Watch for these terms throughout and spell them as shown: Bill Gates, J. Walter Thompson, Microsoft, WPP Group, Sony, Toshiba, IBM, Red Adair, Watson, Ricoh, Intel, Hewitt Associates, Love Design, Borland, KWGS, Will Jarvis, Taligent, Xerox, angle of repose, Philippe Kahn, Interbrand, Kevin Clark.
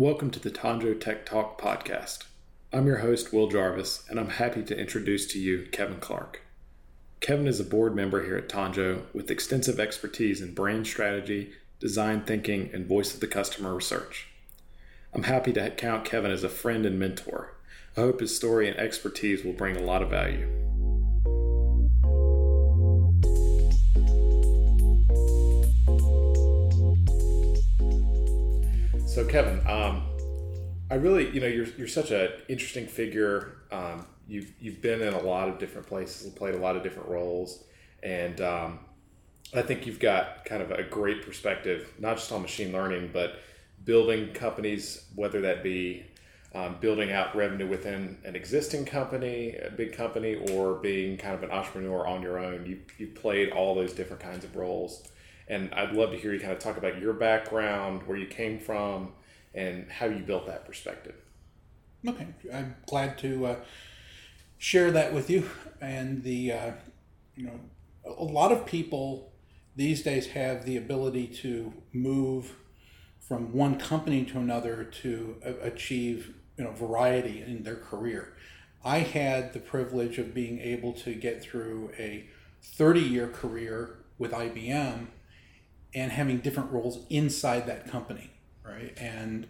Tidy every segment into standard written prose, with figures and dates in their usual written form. Welcome to the Tanjo Tech Talk podcast. I'm your host, Will Jarvis, and I'm happy to introduce to you Kevin Clark. Kevin is a board member here at Tanjo with extensive expertise in brand strategy, design thinking, and voice of the customer research. I'm happy to count Kevin as a friend and mentor. I hope his story and expertise will bring a lot of value. So Kevin, I really, you're such an interesting figure. You've been in a lot of different places and played a lot of different roles, and I think you've got kind of a great perspective, not just on machine learning, but building companies, whether that be building out revenue within an existing company, a big company, or being kind of an entrepreneur on your own. You've played all those different kinds of roles. And I'd love to hear you kind of talk about your background, where you came from, and how you built that perspective. Okay. I'm glad to share that with you. And the, a lot of people these days have the ability to move from one company to another to achieve, variety in their career. I had the privilege of being able to get through a 30-year career with IBM and having different roles inside that company, right? And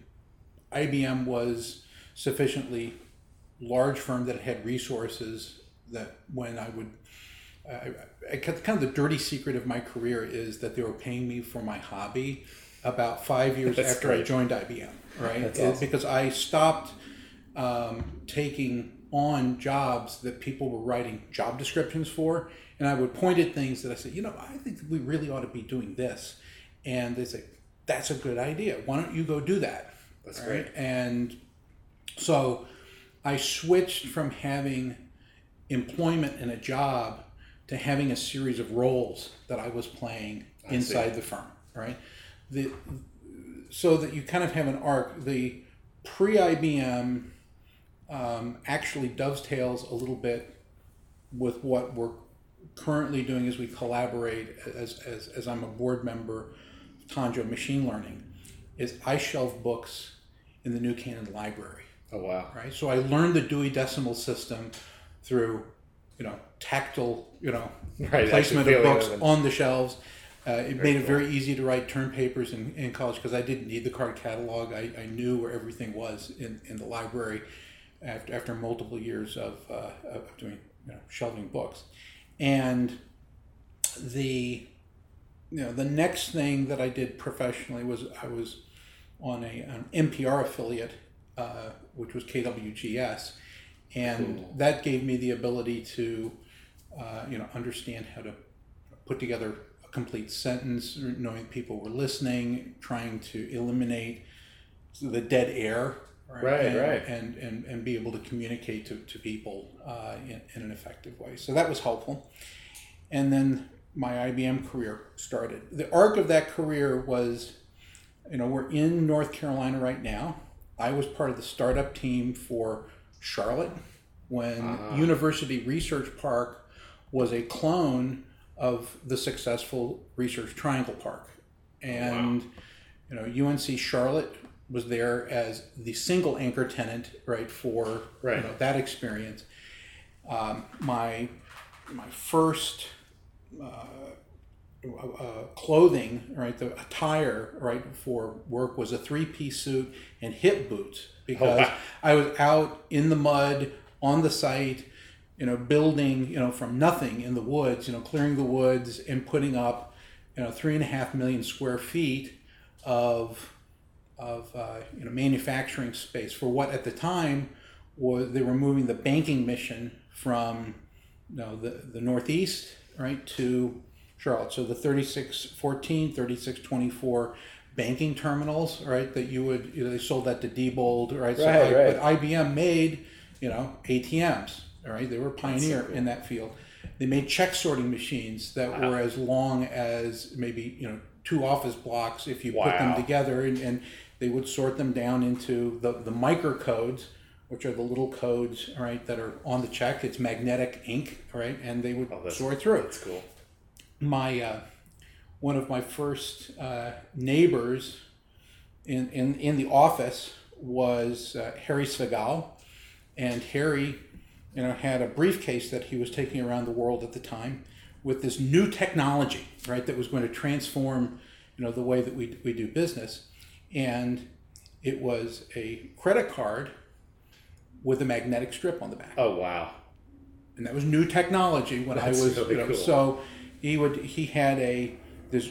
IBM was sufficiently large firm that it had resources that when I would, I kind of the dirty secret of my career is that they were paying me for my hobby about 5 years after great. I joined IBM, right? That's awesome. Because I stopped taking on jobs that people were writing job descriptions for, and I would point at things that I said, I think we really ought to be doing this, and they say, that's a good idea, why don't you go do that? That's right. Great. And so I switched from having employment and a job to having a series of roles that I was playing inside the firm, right? So that you kind of have an arc. The pre-IBM actually dovetails a little bit with what we're currently doing as we collaborate as I'm a board member of Tanjo Machine Learning, is I shelve books in the New Canaan Library. Oh, wow. Right? So I learned the Dewey Decimal System through, tactile, right, placement of books on the shelves. It very made it very easy to write term papers in college because I didn't need the card catalog. I knew where everything was in the library after multiple years of doing, shelving books. And the next thing that I did professionally was I was on an NPR affiliate, which was KWGS, and that gave me the ability to, understand how to put together a complete sentence, knowing people were listening, trying to eliminate the dead air. Right. And be able to communicate to people in an effective way. So that was helpful. And then my IBM career started. The arc of that career was, we're in North Carolina right now. I was part of the startup team for Charlotte when University Research Park was a clone of the successful Research Triangle Park. And, UNC Charlotte was there as the single anchor tenant, right, for that experience. My first clothing, right, the attire, right, for work was a three-piece suit and hip boots because I was out in the mud on the site, building, from nothing in the woods, clearing the woods and putting up, 3.5 million square feet of manufacturing space for what at the time was they were moving the banking mission from the Northeast right to Charlotte. So the 3614, 3624 banking terminals, right, that you would they sold that to Diebold, right? But IBM made ATMs, all right? They were a pioneer in that field. They made check sorting machines that were as long as maybe 2 office blocks if you put them together, and they would sort them down into the microcodes, which are the little codes, right, that are on the check. It's magnetic ink, right, and they would sort through it. That's cool. My one of my first neighbors in the office was Harry Segal, and Harry, you know, had a briefcase that he was taking around the world at the time with this new technology, right, that was going to transform, you know, the way that we do business. And it was a credit card with a magnetic strip on the back. Oh, wow. And that was new technology when I was, really, you know, cool. So he had this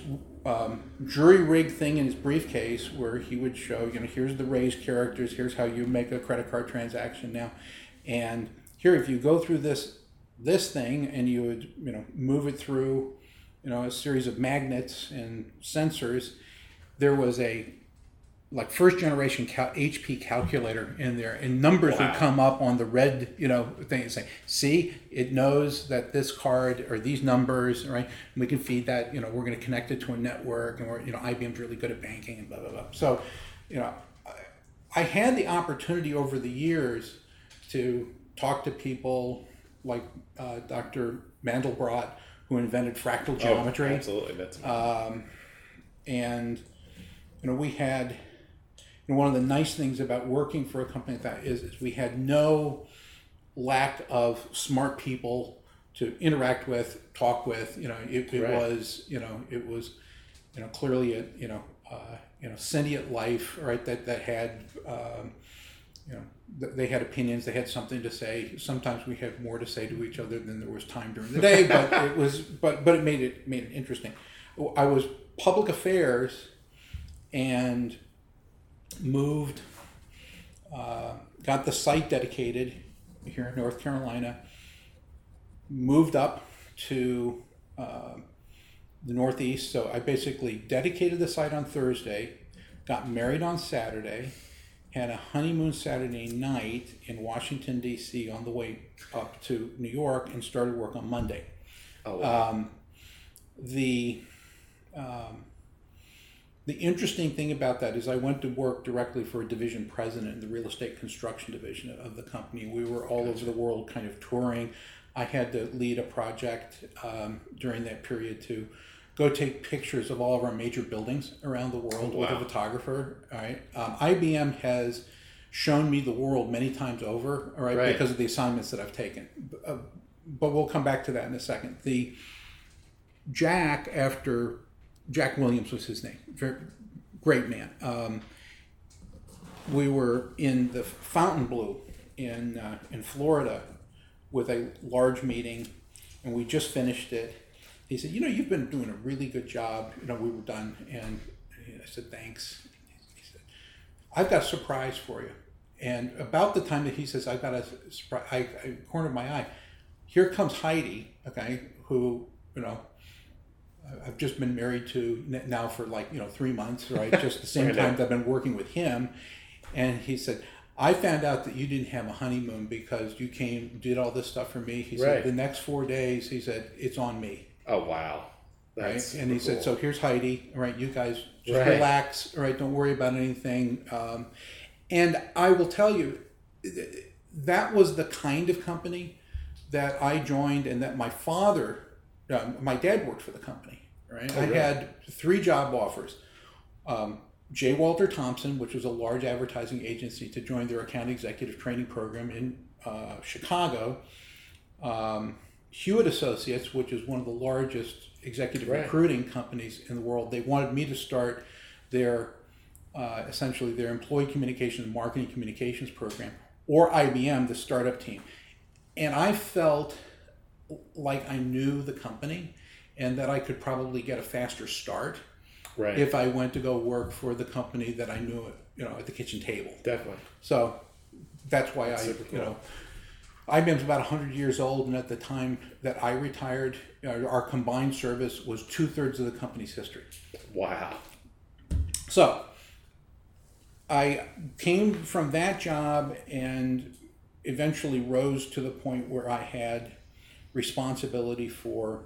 jury rig thing in his briefcase where he would show, you know, here's the raised characters, here's how you make a credit card transaction now. And here, if you go through this thing and you would, you know, move it through, you know, a series of magnets and sensors, there was a like first generation HP calculator in there, and numbers would come up on the red, you know, thing and say, see, it knows that this card or these numbers, right? And we can feed that, you know, we're going to connect it to a network, and we're, you know, IBM's really good at banking and blah, blah, blah. So, you know, I had the opportunity over the years to talk to people like Dr. Mandelbrot, who invented fractal geometry. Oh, absolutely. That's and, you know, we had... And one of the nice things about working for a company like that is we had no lack of smart people to interact with, talk with. You know, it was clearly a sentient life, right? That had they had opinions, they had something to say. Sometimes we had more to say to each other than there was time during the day, but it made it interesting. I was public affairs and moved, got the site dedicated here in North Carolina, moved up to the Northeast. So I basically dedicated the site on Thursday, got married on Saturday, had a honeymoon Saturday night in Washington, D.C. on the way up to New York, and started work on Monday. Oh, wow. The interesting thing about that is I went to work directly for a division president in the real estate construction division of the company. We were all over the world kind of touring. I had to lead a project during that period to go take pictures of all of our major buildings around the world with a photographer. All right. IBM has shown me the world many times over, all right, because of the assignments that I've taken. But we'll come back to that in a second. The Jack, after... Jack Williams was his name. Very great man. We were in the Fontainebleau in Florida with a large meeting, and we just finished it. He said, "You know, you've been doing a really good job." You know, we were done, and I said, "Thanks." He said, "I've got a surprise for you." And about the time that he says, "I've got a surprise," I cornered my eye. Here comes Heidi, okay, who, you know, I've just been married to now for 3 months, right? Just the same time that I've been working with him. And he said, "I found out that you didn't have a honeymoon because you came, did all this stuff for me." He said, "The next 4 days," he said, "it's on me." Oh, wow. That's right. And he said, "So here's Heidi, all right? You guys just relax, all right? Don't worry about anything." And I will tell you, that was the kind of company that I joined, and that my father... my dad worked for the company, right? Oh, really? I had 3 job offers. J. Walter Thompson, which was a large advertising agency, to join their account executive training program in Chicago. Hewitt Associates, which is one of the largest executive recruiting companies in the world. They wanted me to start their, essentially their employee communications and marketing communications program, or IBM, the startup team. And I felt... like I knew the company, and that I could probably get a faster start if I went to go work for the company that I knew, you know, at the kitchen table. Definitely. So that's why you know, IBM's about 100 years old, and at the time that I retired, our combined service was 2/3 of the company's history. Wow. So I came from that job and eventually rose to the point where I had responsibility for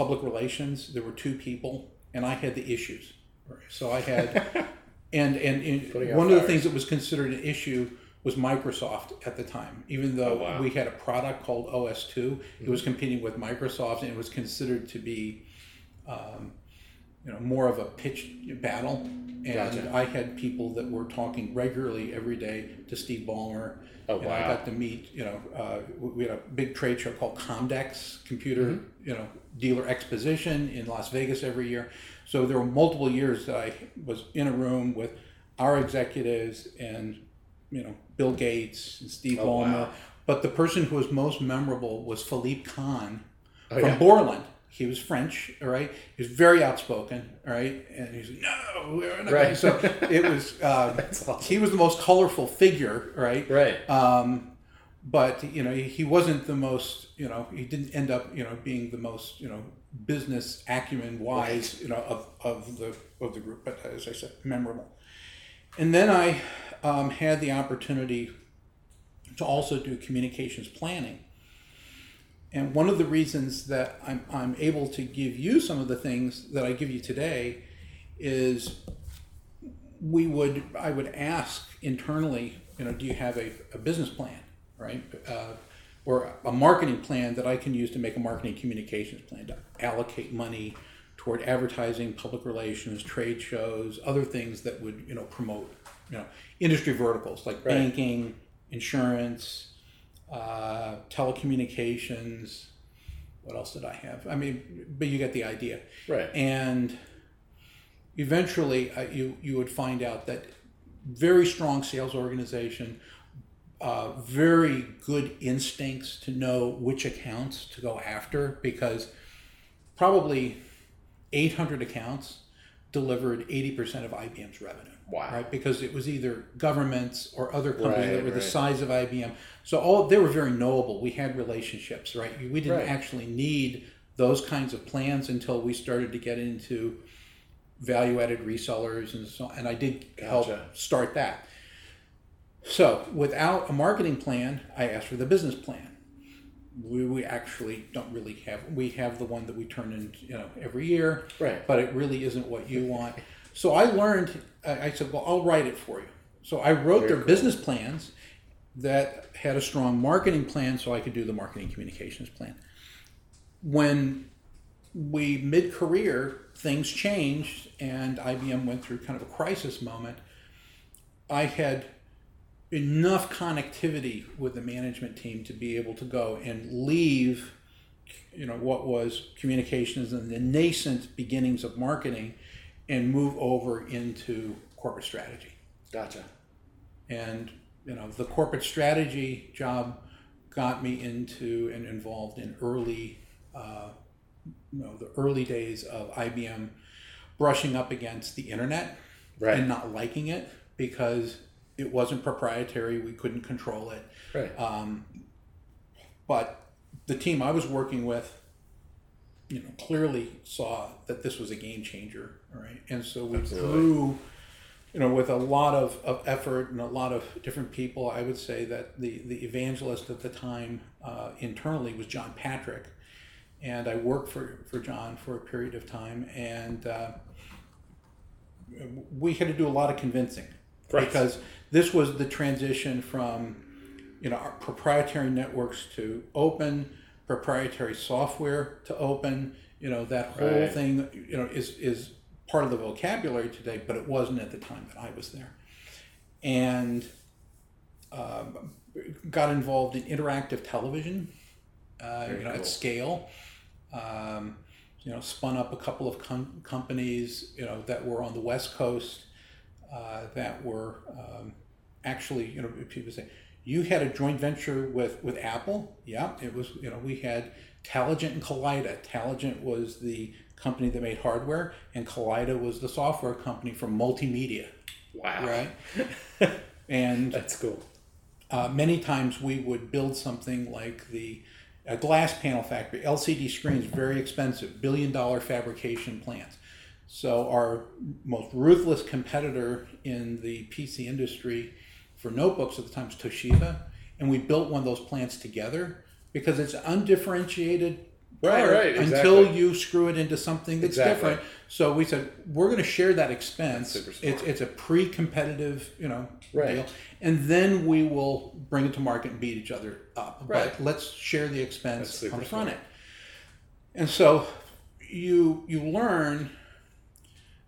public relations. There were 2 people, and I had the issues. So I had, and one of the things that was considered an issue was Microsoft at the time. Even though we had a product called OS2, it was competing with Microsoft, and it was considered to be more of a pitched battle. And gotcha. I had people that were talking regularly every day to Steve Ballmer. Oh, wow. And I got to meet, we had a big trade show called Comdex, Computer, mm-hmm. Dealer Exposition in Las Vegas every year. So there were multiple years that I was in a room with our executives and, Bill Gates and Steve Ballmer. Wow. But the person who was most memorable was Philippe Kahn from Borland. He was French, all right? He was very outspoken, all right? And he's like, no, we're not. Right. So it was, that's awesome. He was the most colorful figure, right? Right. But, he wasn't the most, he didn't end up, being the most, business acumen wise, of the group, but as I said, memorable. And then I had the opportunity to also do communications planning. And one of the reasons that I'm able to give you some of the things that I give you today is I would ask internally, do you have a business plan, right? Or a marketing plan that I can use to make a marketing communications plan, to allocate money toward advertising, public relations, trade shows, other things that would, promote, industry verticals like banking, insurance, telecommunications. What else did I have? But you get the idea. Right. And eventually you would find out that very strong sales organization, very good instincts to know which accounts to go after, because probably 800 accounts delivered 80% of IBM's revenue. Wow. Right? Because it was either governments or other companies that were the size of IBM. So they were very knowable. We had relationships, right? We didn't actually need those kinds of plans until we started to get into value-added resellers and so on. And I did help start that. So without a marketing plan, I asked for the business plan. We actually don't really have. We have the one that we turn in, every year. Right. But it really isn't what you want. So I learned, I said, well, I'll write it for you. So I wrote business plans that had a strong marketing plan so I could do the marketing communications plan. When we, mid-career, things changed and IBM went through kind of a crisis moment, I had enough connectivity with the management team to be able to go and leave, what was communications and the nascent beginnings of marketing, and move over into corporate strategy. Gotcha. And, the corporate strategy job got me into and involved in the early days of IBM brushing up against the internet and not liking it because it wasn't proprietary. We couldn't control it. Right. But the team I was working with, clearly saw that this was a game changer, right? And so we grew, with a lot of effort and a lot of different people. I would say that the evangelist at the time internally was John Patrick. And I worked for John for a period of time. And we had to do a lot of convincing. Right. Because this was the transition from, our proprietary networks to open, proprietary software to open, that whole thing, is part of the vocabulary today, but it wasn't at the time that I was there. And got involved in interactive television, cool. at scale, spun up a couple of companies, that were on the West Coast, that were actually, people say, you had a joint venture with Apple. Yeah, it was, we had Taligent and Kaleida. Taligent was the company that made hardware, and Kaleida was the software company for multimedia. Wow. Right? And that's cool. Many times we would build something like a glass panel factory, LCD screens, very expensive, $1 billion fabrication plants. So our most ruthless competitor in the PC industry for notebooks at the time was Toshiba, and we built one of those plants together because it's undifferentiated until you screw it into something that's different. So we said, we're going to share that expense. It's a pre-competitive, deal. And then we will bring it to market and beat each other up. Right. But let's share the expense on the front end. And so you learn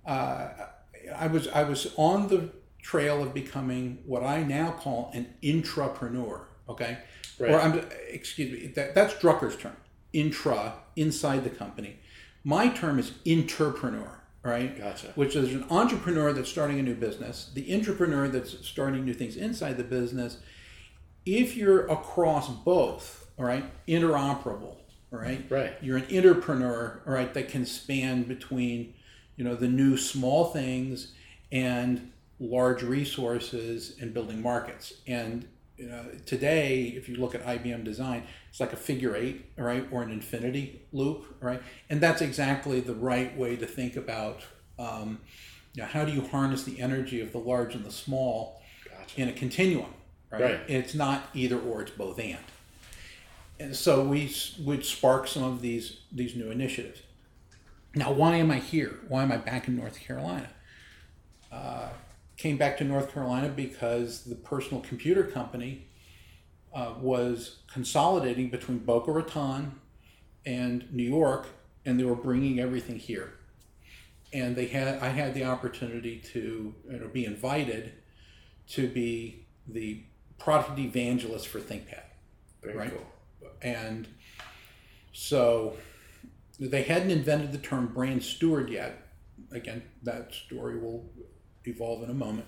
I was on the trail of becoming what I now call an intrapreneur. Okay, right. Or that's Drucker's term. Intra, inside the company. My term is interpreneur. Right. Gotcha. Which is an entrepreneur that's starting a new business, the intrapreneur that's starting new things inside the business. If you're across both, all right, interoperable, all right, right, you're an interpreneur, all right, that can span between, you know, the new small things and large resources and building markets. And you know, today, if you look at IBM design, it's like a figure 8, right, or an infinity loop, right? And that's exactly the right way to think about, you know, how do you harness the energy of the large and the small Gotcha. In a continuum, right? Right. It's not either or, it's both and. And so we would spark some of these new initiatives. Now, why am I here? Why am I back in North Carolina? Came back to North Carolina because the personal computer company was consolidating between Boca Raton and New York, and they were bringing everything here. And I had the opportunity to, you know, be invited to be the product evangelist for ThinkPad. Very right? Cool. And so they hadn't invented the term brand steward yet. Again, that story will evolve in a moment,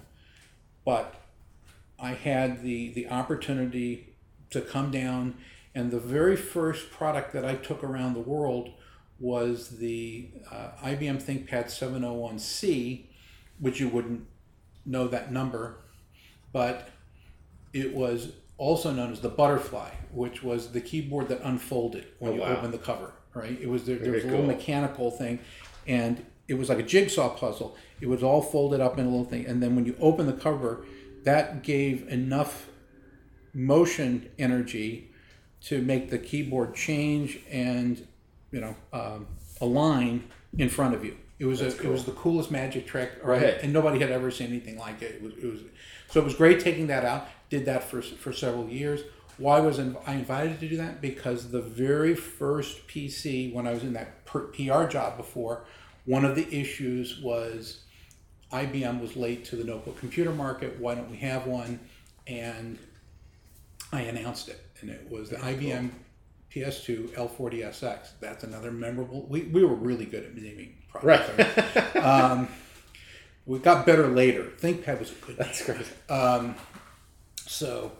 but I had the opportunity to come down, and the very first product that I took around the world was the IBM ThinkPad 701C, which you wouldn't know that number, but it was also known as the butterfly, which was the keyboard that unfolded when you opened the cover, right? It was there was a little mechanical thing, and it was like a jigsaw puzzle. It was all folded up in a little thing. And then when you open the cover, that gave enough motion energy to make the keyboard change and, you know, align in front of you. It was It was the coolest magic trick, right? Right? And nobody had ever seen anything like it. It was great taking that out. Did that for several years. Why was I invited to do that? Because the very first PC, when I was in that PR job before, one of the issues was IBM was late to the notebook computer market. Why don't we have one? And I announced it, and it was the IBM PS2 L40SX. That's another memorable. We were really good at naming products. Right. We got better later. ThinkPad was a good name. That's great. So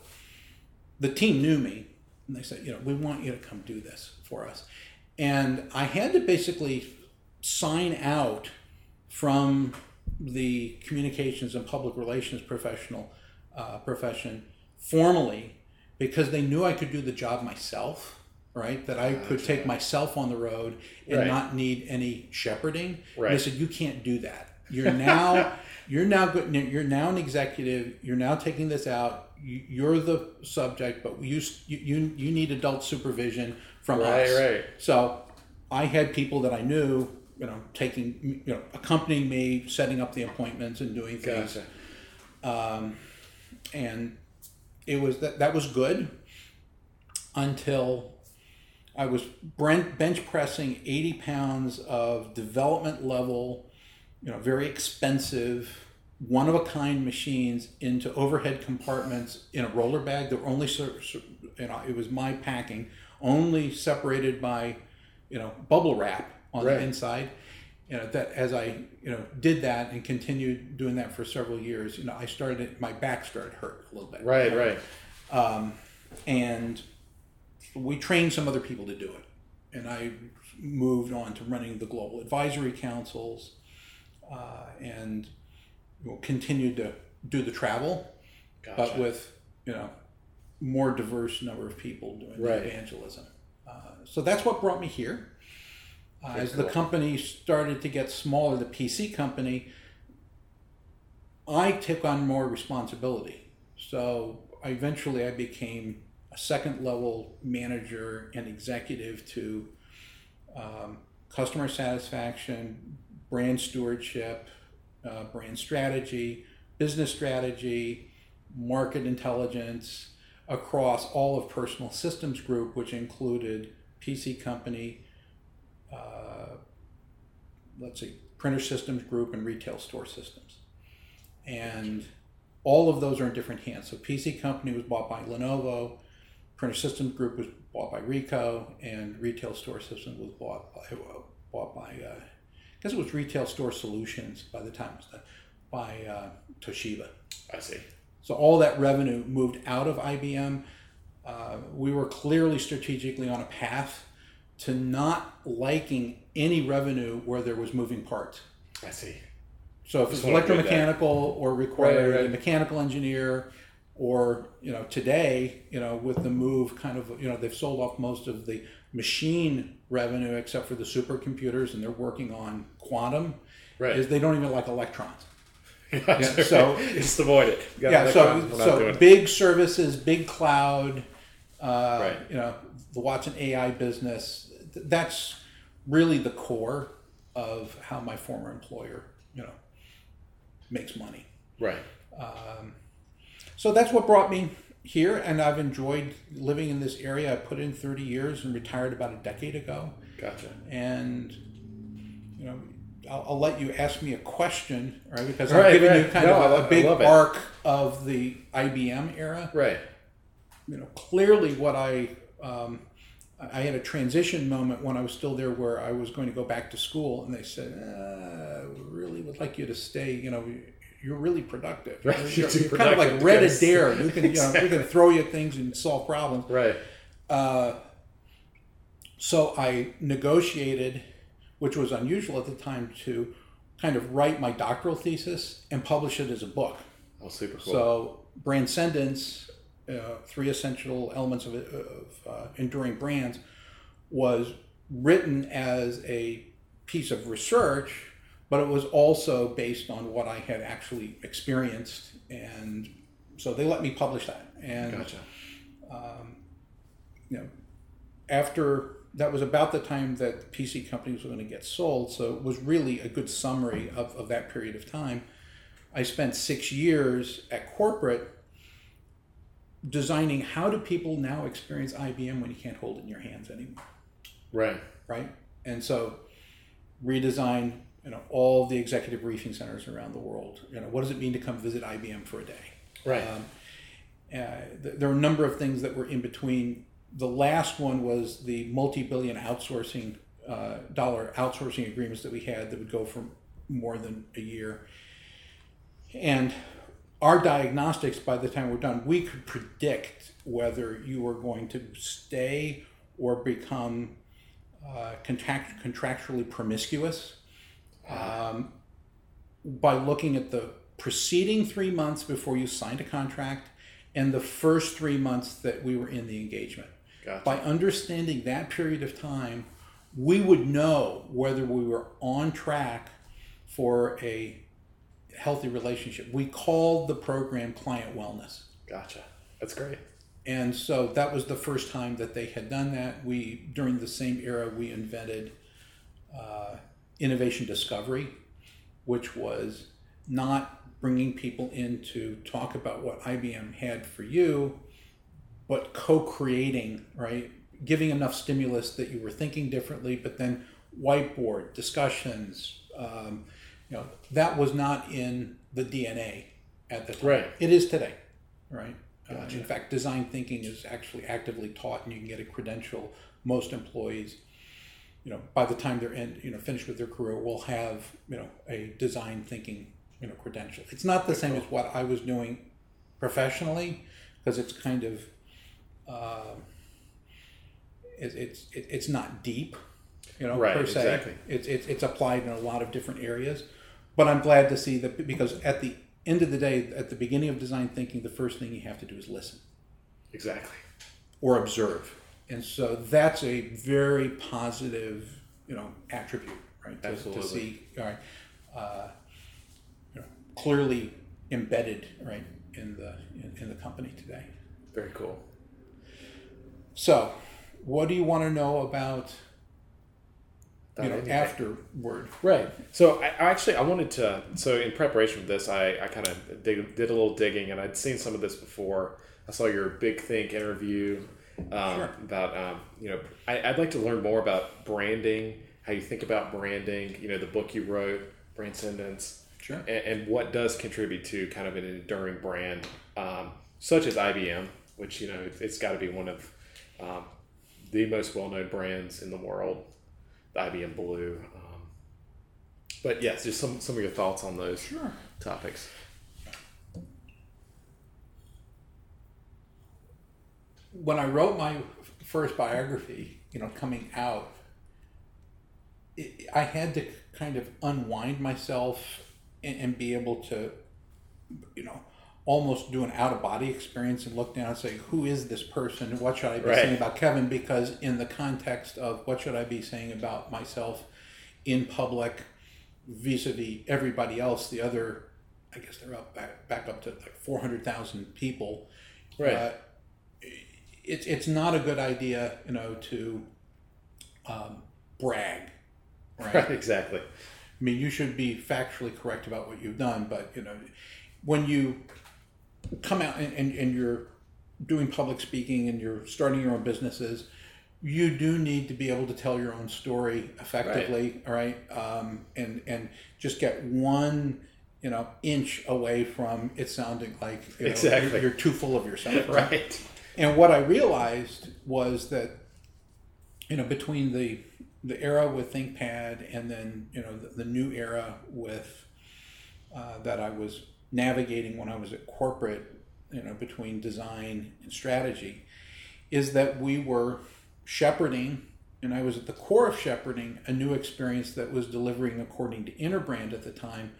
the team knew me, and they said, you know, we want you to come do this for us. And I had to basically sign out from the communications and public relations profession formally, because they knew I could do the job myself, right? That I could take myself on the road and right. not need any shepherding. Right. And they said, you can't do that. You're now, you're now an executive. You're now taking this out. You're the subject, but you need adult supervision from us. Right. So I had people that I knew, you know, accompanying me, setting up the appointments and doing things. Gotcha. And it was that was good until I was bench pressing 80 pounds of development level, you know, very expensive, one of a kind machines into overhead compartments in a roller bag. They were only, you know, it was my packing, only separated by, you know, bubble wrap on right. the inside. You know, that as I, you know, did that and continued doing that for several years, you know, my back started hurt a little bit. Right, you know? Right. And we trained some other people to do it. And I moved on to running the global advisory councils and continued to do the travel, Gotcha. But with, you know, more diverse number of people doing right. the evangelism. So that's what brought me here. As the company started to get smaller, the PC company, I took on more responsibility. So eventually I became a second level manager and executive to customer satisfaction, brand stewardship, brand strategy, business strategy, market intelligence, across all of Personal Systems Group, which included PC company, Printer Systems Group, and Retail Store Systems. And all of those are in different hands. So PC Company was bought by Lenovo, Printer Systems Group was bought by Ricoh, and Retail Store Systems was bought by I guess it was Retail Store Solutions by the time it was done, by Toshiba. I see. So all that revenue moved out of IBM. We were clearly strategically on a path to not liking any revenue where there was moving parts. I see. So if it's electromechanical or required a mechanical engineer, or today with the move kind of they've sold off most of the machine revenue except for the supercomputers, and they're working on quantum. Right. Is they don't even like electrons. Yeah, so just avoid it. So big services, big cloud, the Watson AI business. That's really the core of how my former employer, makes money. Right. So that's what brought me here, and I've enjoyed living in this area. I put in 30 years and retired about a decade ago. Gotcha. And I'll let you ask me a question, right? Because I'm giving you kind of a big arc of the IBM era. Right. Clearly what I had a transition moment when I was still there where I was going to go back to school, and they said, we really would like you to stay, you're really productive. Right. You're kind of like Red Adair. You can, exactly. We can throw you things and solve problems. Right. So I negotiated, which was unusual at the time, to kind of write my doctoral thesis and publish it as a book. Oh, super cool. So Transcendence, Three Essential Elements of Enduring Brands, was written as a piece of research, but it was also based on what I had actually experienced. And so they let me publish that. And, gotcha. After... that was about the time that PC companies were going to get sold, so it was really a good summary of that period of time. I spent 6 years at corporate designing how do people now experience IBM when you can't hold it in your hands anymore. Right. Right? And so redesign, all the executive briefing centers around the world. What does it mean to come visit IBM for a day? Right. There were a number of things that were in between. The last one was the multi-billion outsourcing dollar outsourcing agreements that we had that would go for more than a year. And our diagnostics, by the time we're done, we could predict whether you were going to stay or become contractually promiscuous by looking at the preceding 3 months before you signed a contract and the first 3 months that we were in the engagement. Gotcha. By understanding that period of time, we would know whether we were on track for a healthy relationship. We called the program Client Wellness. Gotcha. That's great. And so that was the first time that they had done that. We, during the same era, we invented Innovation Discovery, which was not bringing people in to talk about what IBM had for you, but co-creating, right? Giving enough stimulus that you were thinking differently, but then whiteboard discussions, that was not in the DNA at the time. Right. It is today, right? Gotcha. In fact, design thinking is actually actively taught, and you can get a credential. Most employees, by the time they're in, finished with their career, will have, a design thinking, credential. It's not the same as what I was doing professionally, because it's kind of, it's not deep, per se. Exactly. It's applied in a lot of different areas, but I'm glad to see that, because at the end of the day, at the beginning of design thinking, the first thing you have to do is listen. Exactly. Or observe. And so that's a very positive, attribute, right? Absolutely. To see, all right, clearly embedded, right, in the company today. Very cool. So, what do you want to know about afterward? Right. So, I wanted to. So, in preparation for this, I kind of did a little digging, and I'd seen some of this before. I saw your Big Think interview about I'd like to learn more about branding. how you think about branding, you know, the book you wrote, Transcendence, sure, and what does contribute to kind of an enduring brand, such as IBM, which, you know, it's got to be one of the most well-known brands in the world, the IBM Blue. But yes, just some of your thoughts on those sure. topics. When I wrote my first biography, you know, coming out, I had to kind of unwind myself and be able to, you know, almost do an out-of-body experience and look down and say, who is this person? And what should I be right. saying about Kevin? Because in the context of what should I be saying about myself in public vis-a-vis everybody else, the other, I guess they're up back up to like 400,000 people. Right. It's not a good idea, you know, to brag. Right? Exactly. I mean, you should be factually correct about what you've done, but, you know, when you come out and you're doing public speaking and you're starting your own businesses, you do need to be able to tell your own story effectively, right? And just get one, you know, inch away from it sounding like, you know, exactly. you're too full of yourself. Right. And what I realized was that, you know, between the era with ThinkPad and then, you know, the new era with that I was navigating when I was at corporate, you know, between design and strategy, is that we were shepherding, and I was at the core of shepherding, a new experience that was delivering, according to Interbrand at the time,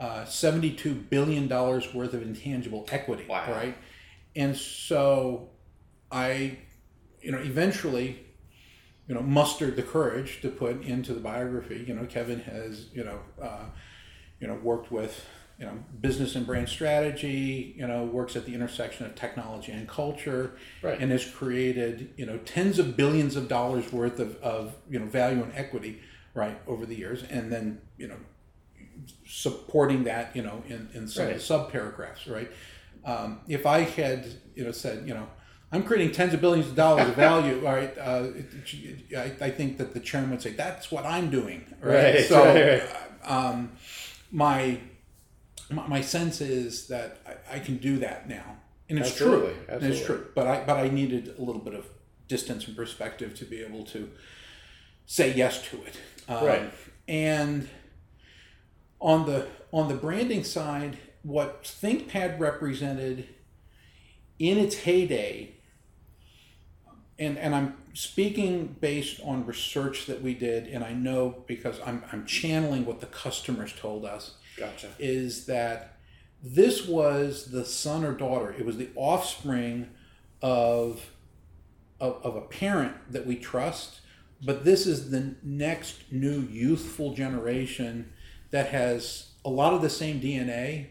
$72 billion worth of intangible equity, wow. right? And so I, you know, eventually, you know, mustered the courage to put into the biography, you know, Kevin has, you know, worked with, you know, business and brand strategy, you know, works at the intersection of technology and culture, right. and has created, you know, tens of billions of dollars worth of, you know, value and equity, right, over the years. And then, you know, supporting that, you know, in some right. of the sub-paragraphs, right? If I had, you know, said, you know, I'm creating tens of billions of dollars of value, all right, I think that the chairman would say, that's what I'm doing, right? Right. So right. My sense is that I can do that now, and it's absolutely. True. Absolutely. And it's true. But I needed a little bit of distance and perspective to be able to say yes to it. Right. And on the branding side, what ThinkPad represented in its heyday, and I'm speaking based on research that we did, and I know because I'm channeling what the customers told us. Gotcha. Is that this was the son or daughter, it was the offspring of a parent that we trust, but this is the next new youthful generation that has a lot of the same DNA,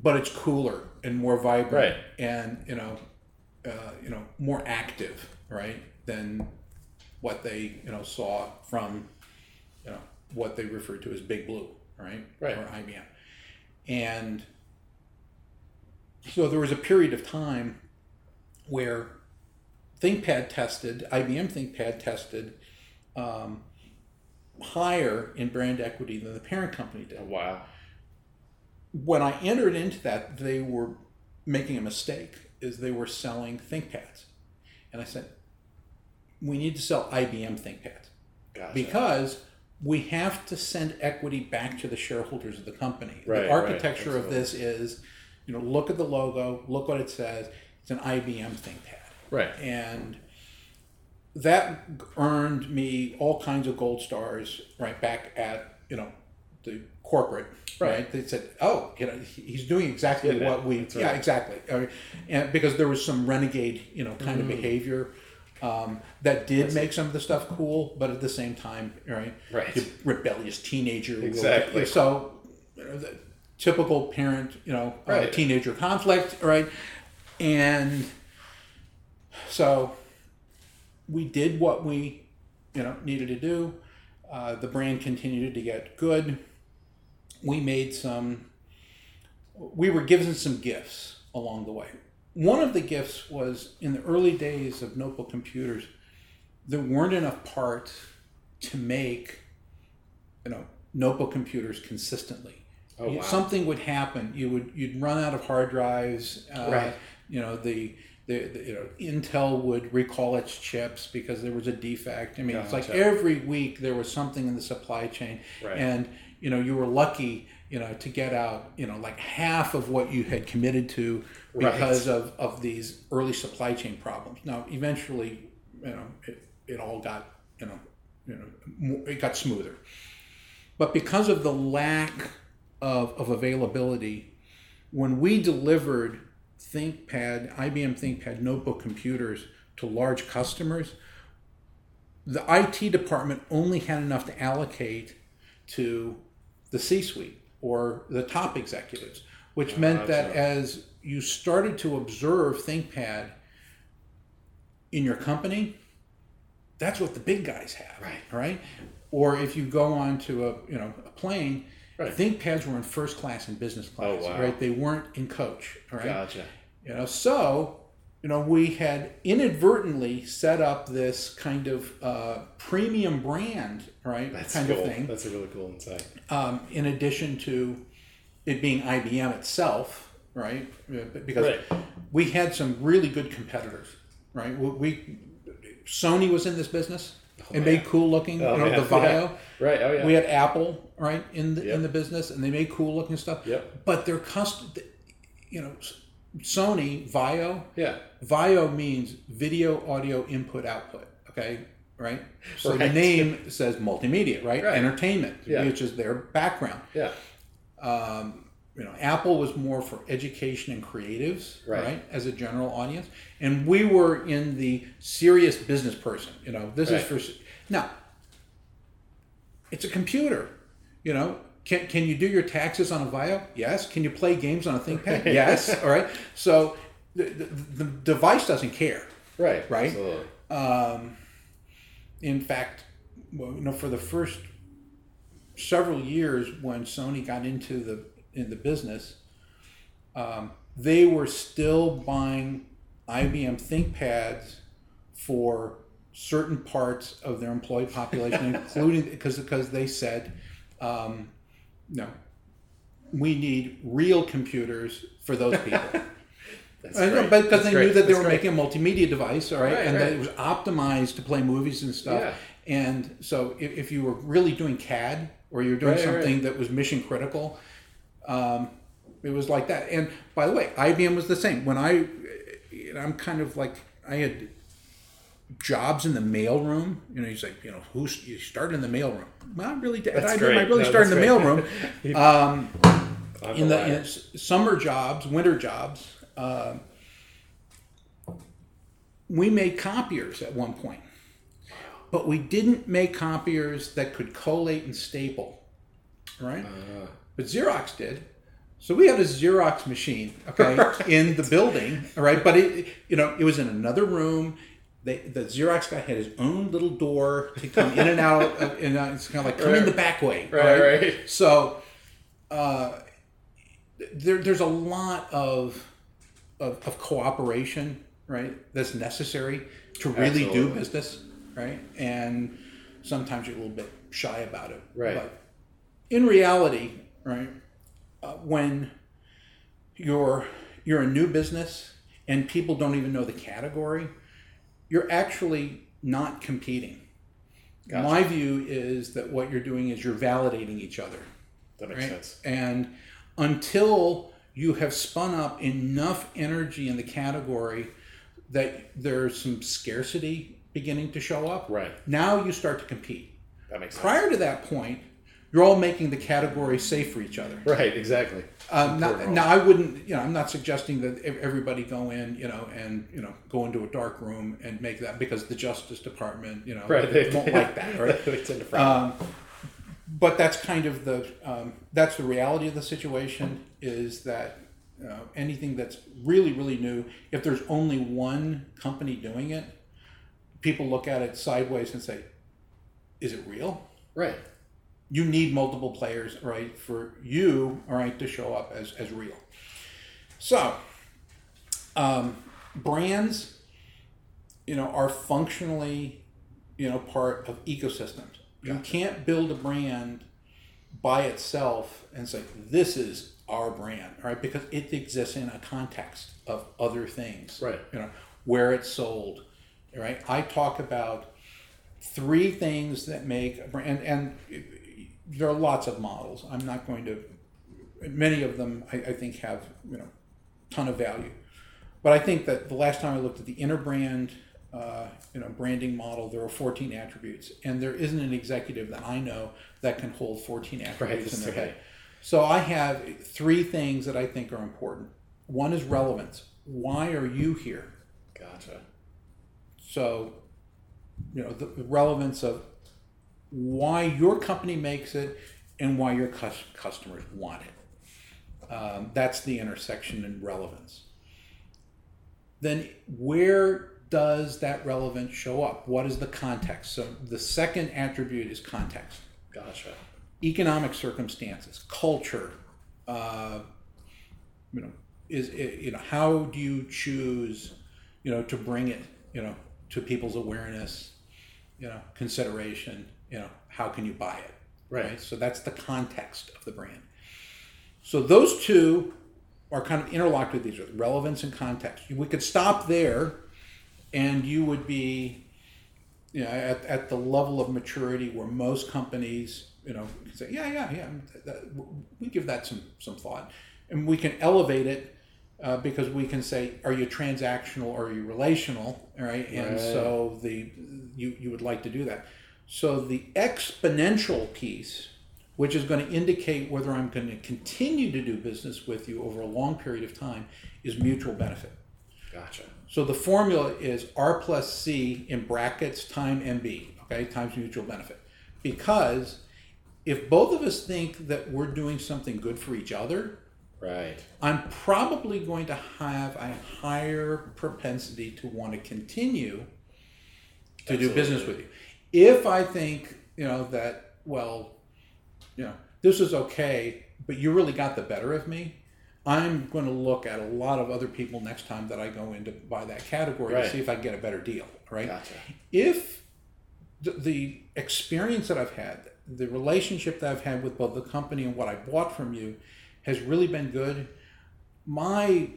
but it's cooler and more vibrant, right. and you know, more active, right, than what they, you know, saw from, you know, what they referred to as Big Blue, right, right. or IBM. And so there was a period of time where ThinkPad tested, IBM ThinkPad tested higher in brand equity than the parent company did. Oh, wow. When I entered into that, they were making a mistake, is they were selling ThinkPads. And I said, we need to sell IBM ThinkPads. Gotcha. Because we have to send equity back to the shareholders of the company. Right, the architecture right, of this is, you know, look at the logo, look what it says. It's an IBM ThinkPad. Right. And that earned me all kinds of gold stars right back at, you know, the corporate, right? They said, oh, you know, he's doing exactly yeah, what we, right. yeah, exactly. And because there was some renegade, you know, kind mm-hmm. of behavior that did that's make it. Some of the stuff cool, but at the same time, right? Right. The rebellious teenager. Exactly. Will, so, you know, the typical parent, you know, right. Teenager conflict, right? And so we did what we, you know, needed to do. The brand continued to get good. We were given some gifts along the way. One of the gifts was in the early days of notebook computers, there weren't enough parts to make, notebook computers consistently. Oh, wow. Something would happen. You'd run out of hard drives. Right. Intel would recall its chips because there was a defect. I mean, It's like every week there was something in the supply chain, right. And you were lucky, to get out, like half of what you had committed to because right. of these early supply chain problems. Now, eventually, it all got, it got smoother, but because of the lack of availability, when we delivered IBM ThinkPad notebook computers to large customers, the IT department only had enough to allocate to the C-suite or the top executives, which meant that as you started to observe ThinkPad in your company, that's what the big guys have, right? Or if you go onto a plane, right. ThinkPads were in first class and business class, right? They weren't in coach, right? Gotcha. We had inadvertently set up this kind of premium brand, right? That's kind cool. of thing. That's a really cool insight. In addition to it being IBM itself, right? Because we had some really good competitors, right? We Sony was in this business. And made cool looking, the VAIO. Yeah. Right. Oh yeah. We had Apple, right, in the business, and they made cool looking stuff. Yep. But their Sony VAIO. Yeah. VAIO means video audio input output. Okay. Right. So the name says multimedia, right? Entertainment, which is their background. Yeah. Apple was more for education and creatives, right? As a general audience. And we were in the serious business person, this is for... Now, it's a computer, Can you do your taxes on a VAIO? Yes. Can you play games on a ThinkPad? Yes. All right. So the device doesn't care. Right. Right? Absolutely. In fact, for the first several years when Sony got into the business, they were still buying IBM ThinkPads for certain parts of their employee population, including because they said, no, we need real computers for those people. Because they knew that they were making a multimedia device, that it was optimized to play movies and stuff. Yeah. And so if you were really doing CAD or you were doing something that was mission critical, it was like that. And by the way, IBM was the same. When I'm kind of like, I had jobs in the mailroom. You say, you started in the mailroom. Well, I really did. I really started in the mailroom. In summer jobs, winter jobs, we made copiers at one point, but we didn't make copiers that could collate and staple, right? But Xerox did. So we had a Xerox machine, in the building, but it was in another room. The Xerox guy had his own little door to come in and out, and it's kind of like, come in the back way. Right. So there's a lot of cooperation, that's necessary to really do business, and sometimes you're a little bit shy about it. Right. But in reality... when you're a new business and people don't even know the category, you're actually not competing. Gotcha. My view is that what you're doing is you're validating each other. That makes sense. And until you have spun up enough energy in the category that there's some scarcity beginning to show up, now you start to compete. That makes sense. Prior to that point, you're all making the category safe for each other. Right, exactly. Now, I wouldn't, I'm not suggesting that everybody go in, go into a dark room and make that, because the Justice Department, they won't like that, right? It's in the front. But that's kind of that's the reality of the situation, is that anything that's really, really new, if there's only one company doing it, people look at it sideways and say, is it real? Right. You need multiple players, for you, to show up as real. So, brands, are functionally, part of ecosystems. You can't build a brand by itself and say, this is our brand, all right? Because it exists in a context of other things, right? You know, where it's sold, right? I talk about three things that make a brand, and there are lots of models. I'm not going to, many of them I think have, you know, ton of value. But I think that the last time I looked at the Interbrand, branding model, there are 14 attributes, and there isn't an executive that I know that can hold 14 attributes in their head. So I have three things that I think are important. One is relevance. Why are you here? Gotcha. So, you know, the relevance of why your company makes it and why your customers want it. That's the intersection in relevance. Then where does that relevance show up? What is the context? So the second attribute is context. Gotcha. Economic circumstances, culture, how do you choose, to bring it, to people's awareness, consideration, how can you buy it? Right. So that's the context of the brand. So those two are kind of interlocked with each other, relevance and context. We could stop there, and you would be, at the level of maturity where most companies, can say, we give that some thought. And we can elevate it because we can say, are you transactional or are you relational, all right? And so you would like to do that. So the exponential piece, which is going to indicate whether I'm going to continue to do business with you over a long period of time, is mutual benefit. Gotcha. So the formula is R+C in brackets time MB, okay, times mutual benefit. Because if both of us think that we're doing something good for each other, right, I'm probably going to have a higher propensity to want to continue to do business with you. If I think, this is okay, but you really got the better of me, I'm going to look at a lot of other people next time that I go in to buy that category to see if I can get a better deal, right? Gotcha. If the experience that I've had, the relationship that I've had with both the company and what I bought from you has really been good, I'm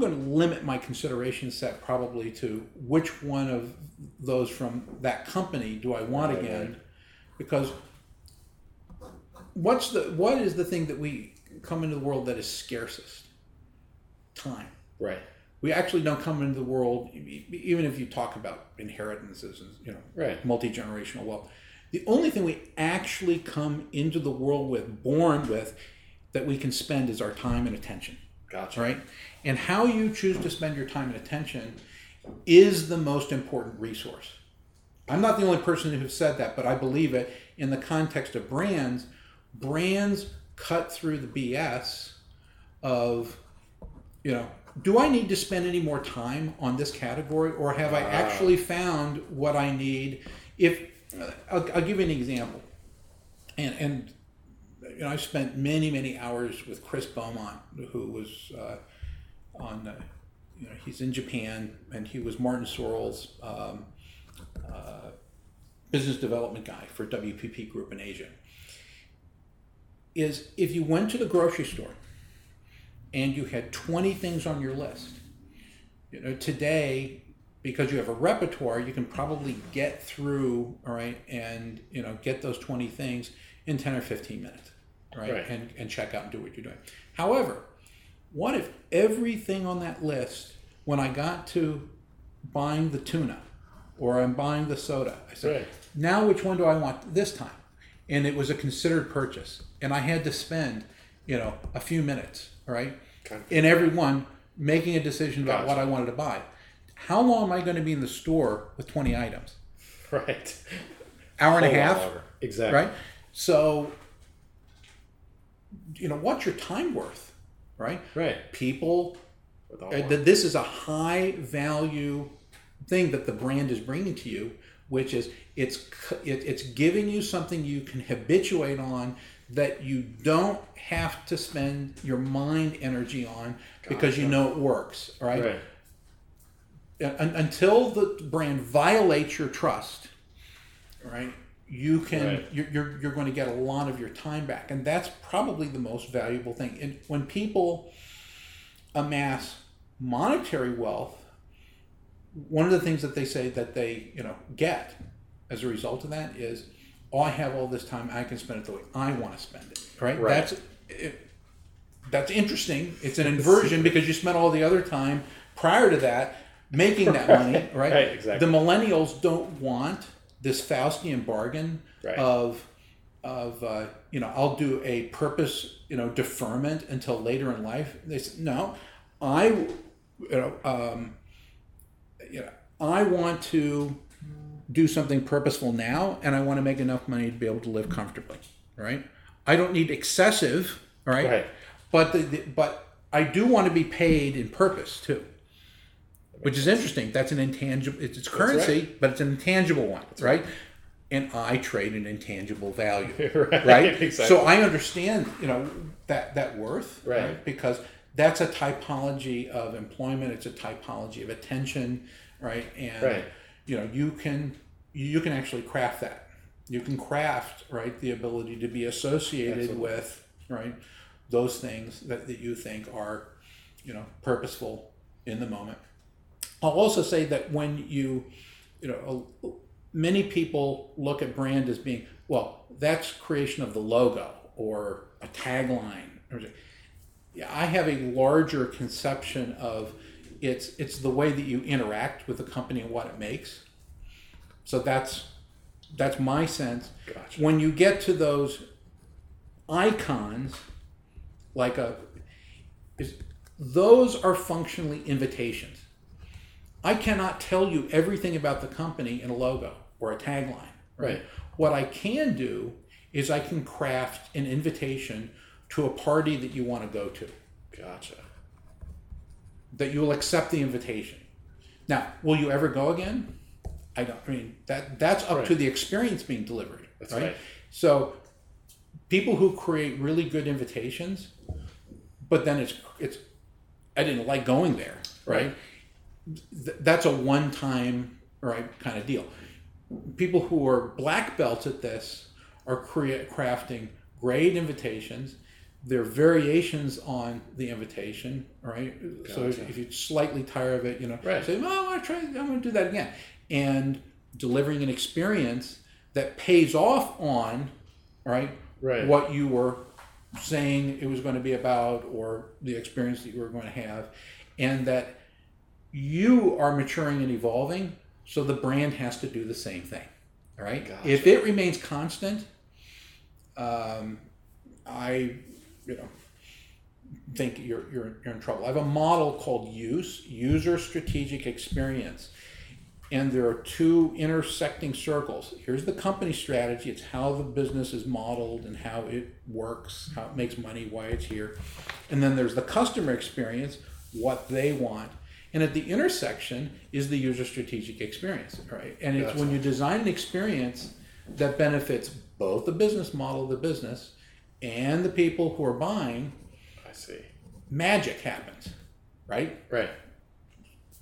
going to limit my consideration set probably to which one of those from that company do I want again, because what is the thing that we come into the world that is scarcest? Time. Right. We actually don't come into the world, even if you talk about inheritances and multi-generational wealth. The only thing we actually come into the world with, born with, that we can spend is our time and attention. Gotcha. Right? And how you choose to spend your time and attention is the most important resource. I'm not the only person who said that, but I believe it in the context of brands. Brands cut through the BS of, do I need to spend any more time on this category, or have I actually found what I need? If I'll give you an example, and I spent many, many hours with Chris Beaumont, who was he's in Japan, and he was Martin Sorrell's business development guy for WPP Group in Asia. Is if you went to the grocery store and you had 20 things on your list, today, because you have a repertoire, you can probably get through, all right, and get those 20 things in 10 or 15 minutes, right? And check out and do what you're doing. However, what if everything on that list, when I got to buying the tuna or I'm buying the soda, I said, now which one do I want this time? And it was a considered purchase. And I had to spend, a few minutes, right? Okay. In every one, making a decision about what I wanted to buy. How long am I going to be in the store with 20 items? Right. Hour and a half? Hour. Exactly. Right? So, what's your time worth, right? Right. People, this is a high value thing that the brand is bringing to you, which is it's giving you something you can habituate on that you don't have to spend your mind energy on because it works, right? Until the brand violates your trust, right, you can you're going to get a lot of your time back, and that's probably the most valuable thing. And when people amass monetary wealth, one of the things that they say that they, you know, get as a result of that is, oh, I have all this time, I can spend it the way I want to spend it, right? That's interesting. It's an inversion because you spent all the other time prior to that making that money, right? Right, exactly. The millennials don't want this Faustian bargain of you know, I'll do a purpose, you know, deferment until later in life. They say, no, I want to do something purposeful now, and I want to make enough money to be able to live comfortably, right? I don't need excessive, right? But I do want to be paid in purpose too, which is interesting. That's an intangible. It's currency, but it's an intangible one, right? And I trade an intangible value, right? Exactly. So I understand, you know, that worth, right? Because that's a typology of employment. It's a typology of attention, right? And you know, you can actually craft that. You can craft, right, the ability to be associated with, right, those things that you think are, you know, purposeful in the moment. I'll also say that when you know, many people look at brand as being, well, that's creation of the logo or a tagline. I have a larger conception of it's the way that you interact with the company and what it makes. So that's my sense. Gotcha. When you get to those icons, like those are functionally invitations. I cannot tell you everything about the company in a logo or a tagline. Right. What I can do is I can craft an invitation to a party that you want to go to. Gotcha. That you'll accept the invitation. Now, will you ever go again? That's up to the experience being delivered. That's right. So people who create really good invitations, but then it's I didn't like going there, right? That's a one-time, right, kind of deal. People who are black belts at this are crafting great invitations. There are variations on the invitation, right? Gotcha. So if you're slightly tired of it, you know, say, "Oh, I'm going to do that again," and delivering an experience that pays off on, right, what you were saying it was going to be about, or the experience that you were going to have, and that you are maturing and evolving, so the brand has to do the same thing, all right? Gotcha. If it remains constant, I, you know, think you're in trouble. I have a model called USE, User Strategic Experience, and there are two intersecting circles. Here's the company strategy. It's how the business is modeled and how it works, how it makes money, why it's here. And then there's the customer experience, what they want. And at the intersection is the user strategic experience, right? And it's when you design an experience that benefits both the business model of the business and the people who are buying, I see, magic happens, right? Right.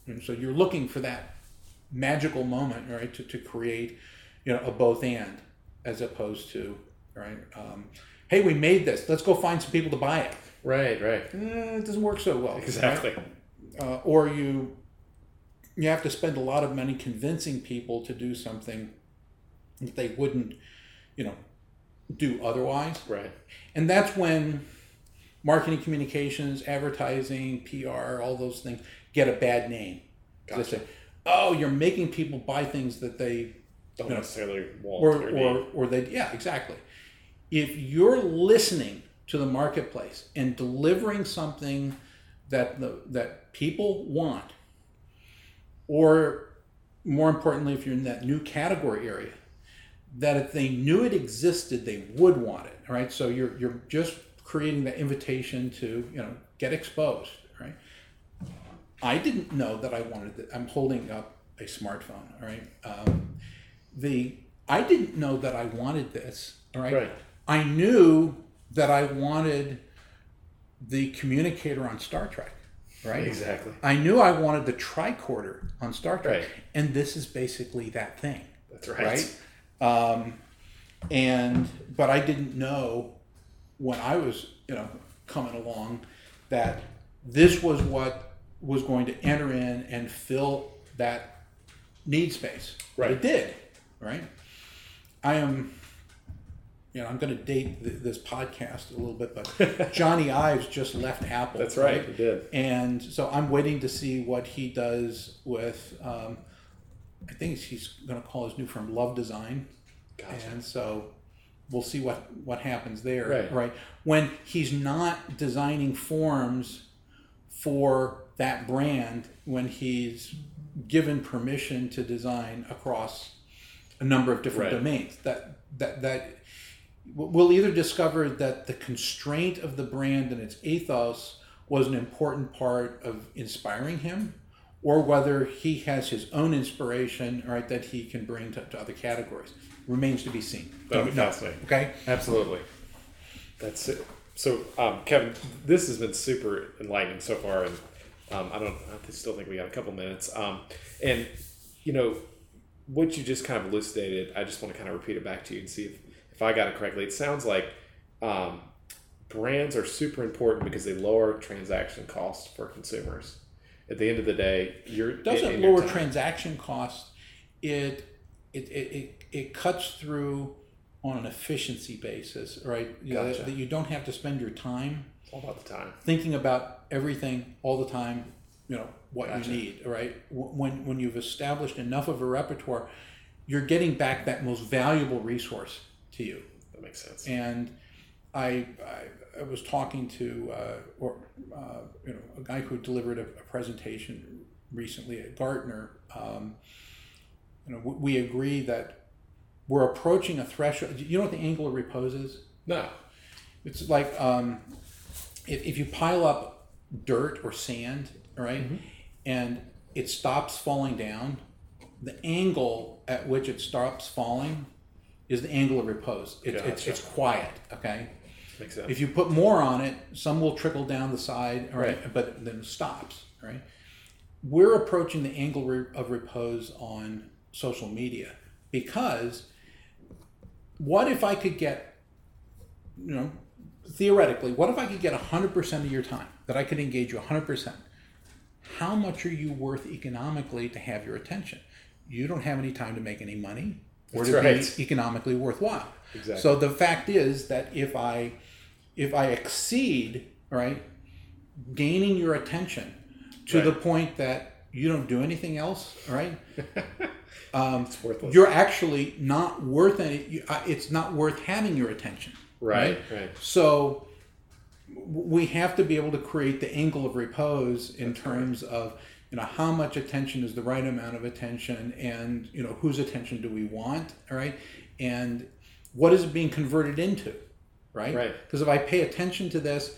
And so you're looking for that magical moment, right, to create, you know, a both and, as opposed to, right, hey, we made this, let's go find some people to buy it. Right. It doesn't work so well. Exactly. Right? Or you have to spend a lot of money convincing people to do something that they wouldn't, you know, do otherwise. Right. And that's when marketing, communications, advertising, PR, all those things get a bad name. Gotcha. They say, "Oh, you're making people buy things that they don't necessarily want or they." Yeah, exactly. If you're listening to the marketplace and delivering something that people want, or more importantly, if you're in that new category area, that if they knew it existed, they would want it, right? So you're just creating that invitation to, you know, get exposed, right? I didn't know that I wanted that. I'm holding up a smartphone, all right? I didn't know that I wanted this, all right? Right. I knew that I wanted the communicator on Star Trek, right? Exactly. I knew I wanted the tricorder on Star Trek, and this is basically that thing. That's right. But I didn't know when I was, coming along that this was what was going to enter in and fill that need space. Right. It did. Right. I am, I'm going to date this podcast a little bit, but Johnny Ives just left Apple. That's right. He did. And so I'm waiting to see what he does with, I think he's going to call his new firm Love Design. Gotcha. And so we'll see what happens there. Right. Right. When he's not designing forms for that brand, when he's given permission to design across a number of different domains, that we'll either discover that the constraint of the brand and its ethos was an important part of inspiring him, or whether he has his own inspiration, right, that he can bring to other categories. Remains to be seen. Okay? Absolutely. That's it. So, Kevin, this has been super enlightening so far, and I still think we got a couple minutes. And, what you just kind of elucidated, I just want to kind of repeat it back to you and see if I got it correctly. It sounds like brands are super important because they lower transaction costs for consumers. At the end of the day, it doesn't lower transaction costs. It cuts through on an efficiency basis, right? Gotcha. That you don't have to spend your time. It's all about the time. Thinking about everything all the time, what you need, right? When you've established enough of a repertoire, you're getting back that most valuable resource to you. That makes sense. And I was talking to a guy who delivered a presentation recently at Gartner. We agree that we're approaching a threshold. You know what the angle of repose is? No. It's like if you pile up dirt or sand, right, mm-hmm. and it stops falling down, the angle at which it stops falling is the angle of repose. It's quiet, okay? Makes sense. If you put more on it, some will trickle down the side, right? But then it stops, right? We're approaching the angle of repose on social media, because what if I could get, theoretically, what if I could get 100% of your time, that I could engage you 100%? How much are you worth economically to have your attention? You don't have any time to make any money or to be economically worthwhile. Exactly. So the fact is that if I exceed, right, gaining your attention to the point that you don't do anything else, right? It's worthless. You're actually not worth any. It's not worth having your attention. Right. So we have to be able to create the angle of repose in terms of how much attention is the right amount of attention, and whose attention do we want, right? And what is it being converted into, right? Right. Because if I pay attention to this,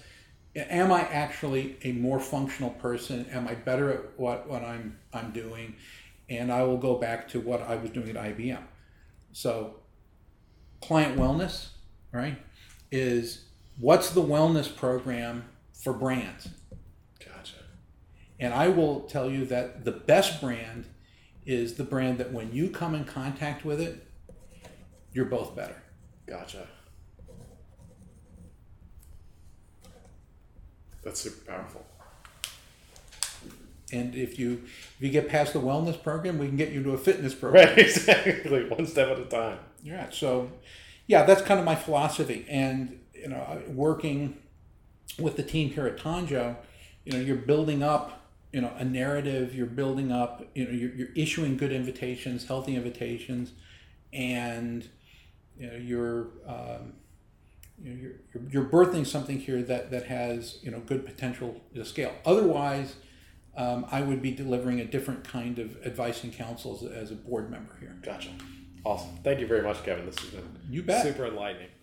am I actually a more functional person? Am I better at what I'm doing? And I will go back to what I was doing at IBM. So client wellness, right, is what's the wellness program for brands? Gotcha. And I will tell you that the best brand is the brand that when you come in contact with it, you're both better. Gotcha. That's super powerful. And if you get past the wellness program, we can get you to a fitness program. Right, exactly. One step at a time. Yeah. So, that's kind of my philosophy. And working with the team here at Tanjo, you're building up, a narrative. You're building up. You're issuing good invitations, healthy invitations, and you're birthing something here that has good potential to scale. Otherwise, I would be delivering a different kind of advice and counsel as a board member here. Gotcha. Awesome. Thank you very much, Kevin. This has been super enlightening.